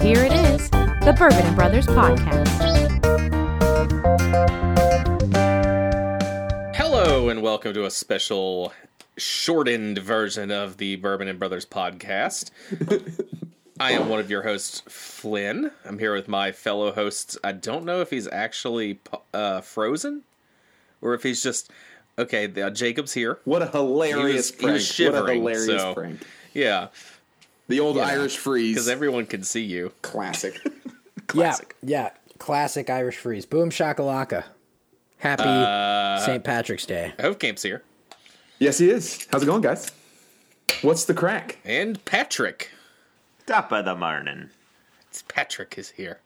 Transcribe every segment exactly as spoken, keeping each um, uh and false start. But here it is, the Bourbon and Brothers Podcast. Hello, and welcome to a special shortened version of the Bourbon and Brothers Podcast. I am one of your hosts, Flynn. I'm here with my fellow hosts. I don't know if he's actually uh, frozen or if he's just... Okay, the, uh, Jacob's here. What a hilarious he was, prank. He was shivering, what a hilarious so, prank. Yeah. The old yeah. Irish freeze. Because everyone can see you. Classic. Classic. Yeah, yeah. Classic Irish freeze. Boom shakalaka. Happy uh, Saint Patrick's Day. I hope Camp's here. Yes, he is. How's it going, guys? What's the crack? And Patrick. Top of the morning. It's Patrick is here.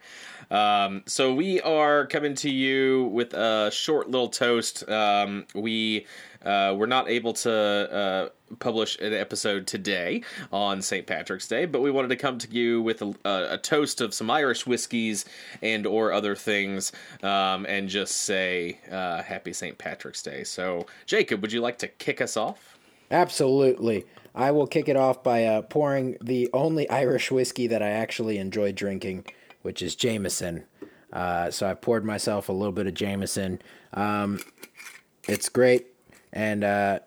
Um, so we are coming to you with a short little toast. Um, we uh, were not able to uh, publish an episode today on Saint Patrick's Day, but we wanted to come to you with a, a toast of some Irish whiskeys and or other things, um, and just say uh, Happy Saint Patrick's Day. So, Jacob, would you like to kick us off? Absolutely. I will kick it off by uh, pouring the only Irish whiskey that I actually enjoy drinking, which is Jameson. Uh, so I poured myself a little bit of Jameson. Um, it's great. And uh,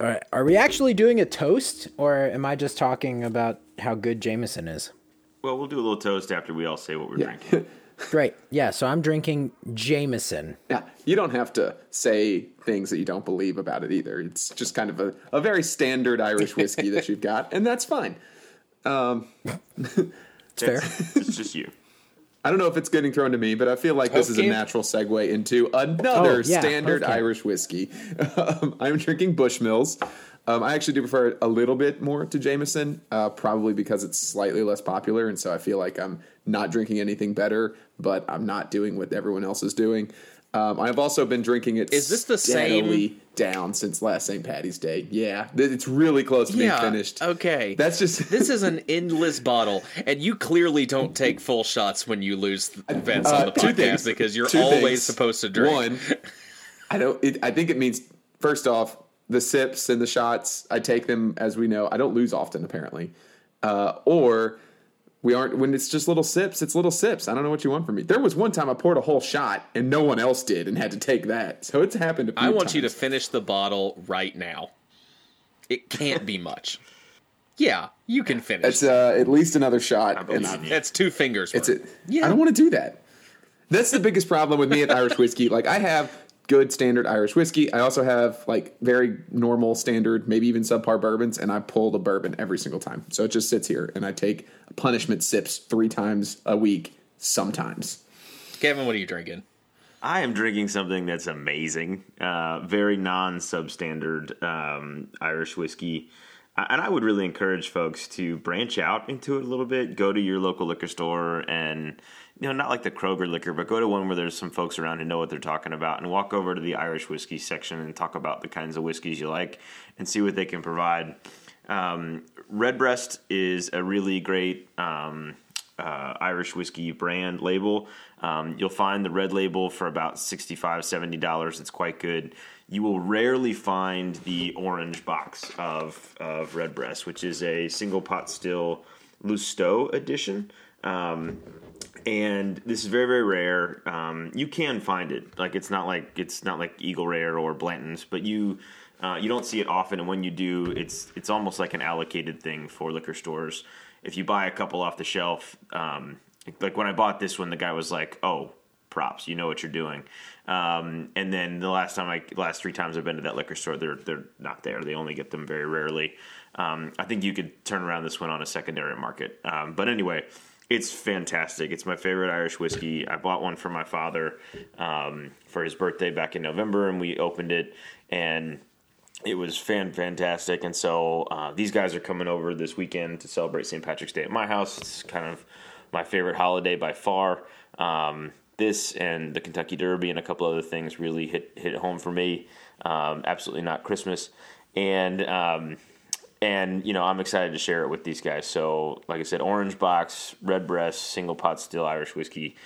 are, are we actually doing a toast, or am I just talking about how good Jameson is? Well, we'll do a little toast after we all say what we're yeah. drinking. Great. Yeah, so I'm drinking Jameson. Yeah, you don't have to say things that you don't believe about it either. It's just kind of a, a very standard Irish whiskey that you've got, and that's fine. Um, it's fair. It's just you. I don't know if it's getting thrown to me, but I feel like this oh, is a natural segue into another oh, yeah, standard okay. Irish whiskey. Um, I'm drinking Bushmills. Um, I actually do prefer it a little bit more to Jameson, uh, probably because it's slightly less popular, and so I feel like I'm not drinking anything better, but I'm not doing what everyone else is doing. Um, I've also been drinking it is this the steadily same? Down since last Saint Patty's Day. Yeah, th- it's really close to yeah, being finished. Okay. That's just... This is an endless bottle, and you clearly don't take full shots when you lose events uh, on the podcast things, because you're always things. supposed to drink. One, I, don't, it, I think it means, first off, the sips and the shots, I take them as we know. I don't lose often, apparently. Uh, or... We aren't when it's just little sips, it's little sips. I don't know what you want from me. There was one time I poured a whole shot and no one else did and had to take that. So it's happened a few times. I want times. you to finish the bottle right now. It can't be much. Yeah, you can finish. It's uh, at least another shot. That's two fingers. It's it. Yeah. I don't want to do that. That's the biggest problem with me at Irish whiskey. Like I have good standard Irish whiskey. I also have like very normal standard, maybe even subpar bourbons, and I pull the bourbon every single time. So it just sits here and I take punishment sips three times a week sometimes. Kevin, what are you drinking? I am drinking something that's amazing. Uh, very non-substandard um, Irish whiskey. And I would really encourage folks to branch out into it a little bit. Go to your local liquor store and... You know, not like the Kroger liquor, but go to one where there's some folks around who know what they're talking about and walk over to the Irish whiskey section and talk about the kinds of whiskeys you like and see what they can provide. Um, Redbreast is a really great um, uh, Irish whiskey brand label. Um, you'll find the red label for about sixty-five dollars, seventy dollars. It's quite good. You will rarely find the orange box of, of Redbreast, which is a single pot still Lustau edition. Um And this is very, very rare. Um, you can find it. Like it's not like it's not like Eagle Rare or Blanton's, but you uh, you don't see it often. And when you do, it's it's almost like an allocated thing for liquor stores. If you buy a couple off the shelf, um, like when I bought this one, the guy was like, "Oh, props, you know what you're doing." Um, and then the last time, I last three times I've been to that liquor store, they're they're not there. They only get them very rarely. Um, I think you could turn around this one on a secondary market. Um, but anyway. It's fantastic. It's my favorite Irish whiskey. I bought one for my father um, for his birthday back in November, and we opened it, and it was fan fantastic. And so uh, these guys are coming over this weekend to celebrate Saint Patrick's Day at my house. It's kind of my favorite holiday by far. Um, this and the Kentucky Derby and a couple other things really hit hit home for me. Um, absolutely not Christmas. And... Um, And, you know, I'm excited to share it with these guys. So, like I said, Orange Box, Redbreast, Single Pot Still Irish Whiskey,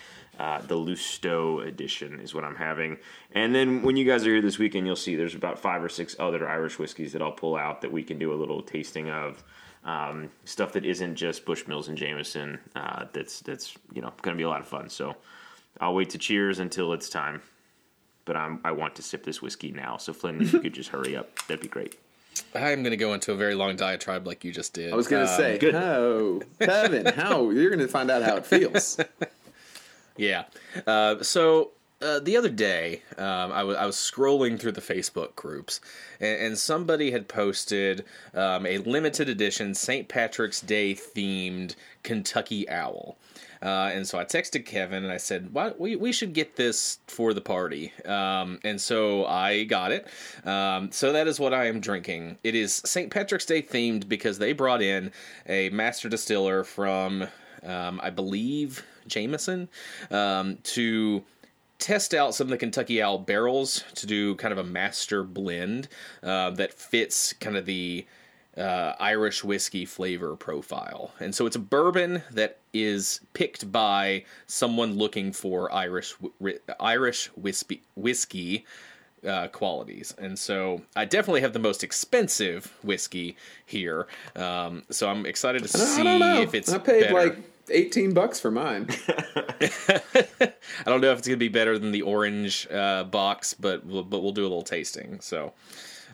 uh, the Lustau edition is what I'm having. And then when you guys are here this weekend, you'll see there's about five or six other Irish whiskeys that I'll pull out that we can do a little tasting of. um, stuff that isn't just Bushmills and Jameson. Uh, that's that's you know going to be a lot of fun. So I'll wait to cheers until it's time. But I'm, I want to sip this whiskey now. So Flynn, if you could just hurry up, that'd be great. I am going to go into a very long diatribe like you just did. I was going to um, say, good. How, Kevin, how you're going to find out how it feels. Yeah. Uh, so uh, the other day, um, I, w- I was scrolling through the Facebook groups, and, and somebody had posted um, a limited edition Saint Patrick's Day themed Kentucky Owl. Uh, and so I texted Kevin and I said, "Why we we should get this for the party." Um, and so I got it. Um, so that is what I am drinking. It is Saint Patrick's Day themed because they brought in a master distiller from, um, I believe, Jameson, um, to test out some of the Kentucky Owl barrels to do kind of a master blend uh, that fits kind of the Uh, Irish whiskey flavor profile. And so it's a bourbon that is picked by someone looking for Irish Irish whiskey, whiskey uh, qualities. And so I definitely have the most expensive whiskey here. Um, so I'm excited to see I don't know. if it's I paid better. like eighteen bucks for mine. I don't know if it's going to be better than the orange uh, box, but we'll, but we'll do a little tasting. So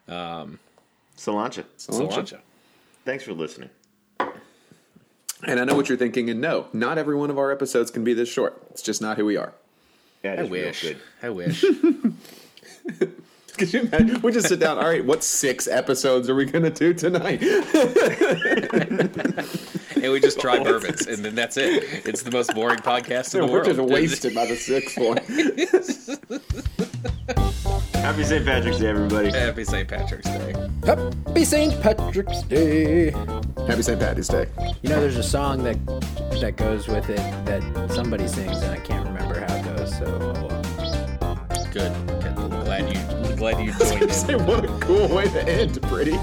um Cilantro. Cilantro. Cilantro. Thanks for listening. And I know what you're thinking, and no, not every one of our episodes can be this short. It's just not who we are. That I is wish. Real good. I wish. Could you imagine? We just sit down, all right, what six episodes are we going to do tonight? And we just try bourbons, and then that's it. It's the most boring podcast in no, the we're world. We're just wasted by the sixth one. Happy Saint Patrick's Day, everybody. Happy Saint Patrick's Day. Happy Saint Patrick's Day. Happy Saint Patty's Day. You know, there's a song that that goes with it that somebody sings, and I can't remember how it goes, so... Good. Glad you, glad you joined in. I was going to say, what a cool way to end, pretty.